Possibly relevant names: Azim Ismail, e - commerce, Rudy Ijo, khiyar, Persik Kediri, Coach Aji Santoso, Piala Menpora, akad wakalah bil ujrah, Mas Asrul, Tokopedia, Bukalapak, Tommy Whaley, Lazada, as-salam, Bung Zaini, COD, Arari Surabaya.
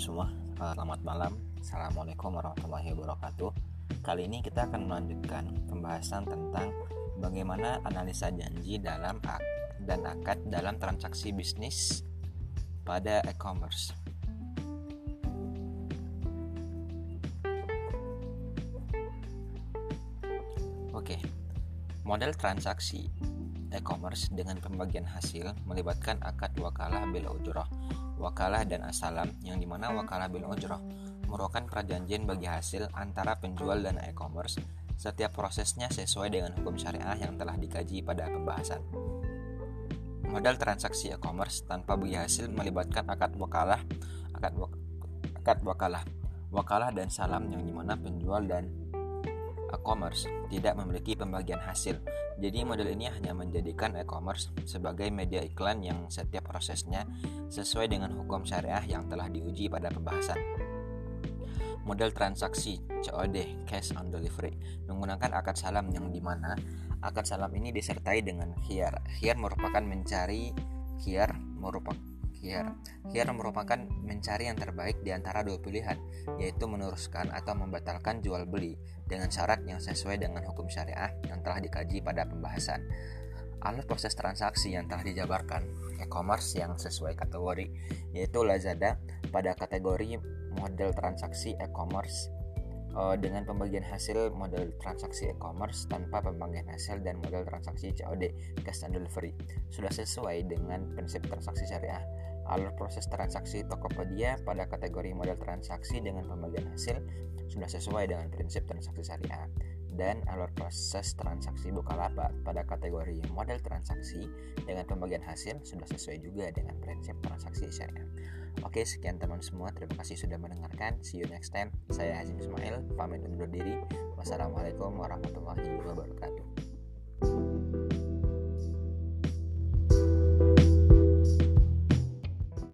teman-teman semua, selamat malam. Assalamualaikum warahmatullahi wabarakatuh. Kali ini kita akan melanjutkan pembahasan tentang bagaimana analisa janji dalam dan akad dalam transaksi bisnis pada e-commerce. Oke, model transaksi e-commerce dengan pembagian hasil melibatkan akad wakalah bil ujrah, wakalah dan as-salam, yang dimana wakalah bil ujrah merupakan perjanjian bagi hasil antara penjual dan e-commerce. Setiap prosesnya sesuai dengan hukum syariah yang telah dikaji pada pembahasan. Model transaksi e-commerce tanpa bagi hasil melibatkan akad wakalah, wakalah dan salam, yang dimana penjual dan e-commerce tidak memiliki pembagian hasil. Jadi model ini hanya menjadikan e-commerce sebagai media iklan yang setiap prosesnya sesuai dengan hukum syariah yang telah diuji pada pembahasan. Model transaksi COD (Cash on Delivery) menggunakan akad salam, yang dimana akad salam ini disertai dengan khiyar. Khiyar merupakan mencari yang terbaik di antara dua pilihan, yaitu meneruskan atau membatalkan jual beli dengan syarat yang sesuai dengan hukum syariah yang telah dikaji pada pembahasan. Alur proses transaksi yang telah dijabarkan e-commerce yang sesuai kategori, yaitu Lazada pada kategori model transaksi e-commerce dengan pembagian hasil model transaksi e-commerce tanpa pembagian hasil, dan model transaksi COD (Cash on Delivery) sudah sesuai dengan prinsip transaksi syariah. Alur proses transaksi Tokopedia pada kategori model transaksi dengan pembagian hasil sudah sesuai dengan prinsip transaksi syariah, dan alur proses transaksi Bukalapak pada kategori model transaksi dengan pembagian hasil sudah sesuai juga dengan prinsip transaksi syariah. Oke, sekian teman semua, terima kasih sudah mendengarkan. See you next time. Saya Azim Ismail, pamit undur diri. Wassalamualaikum warahmatullahi wabarakatuh.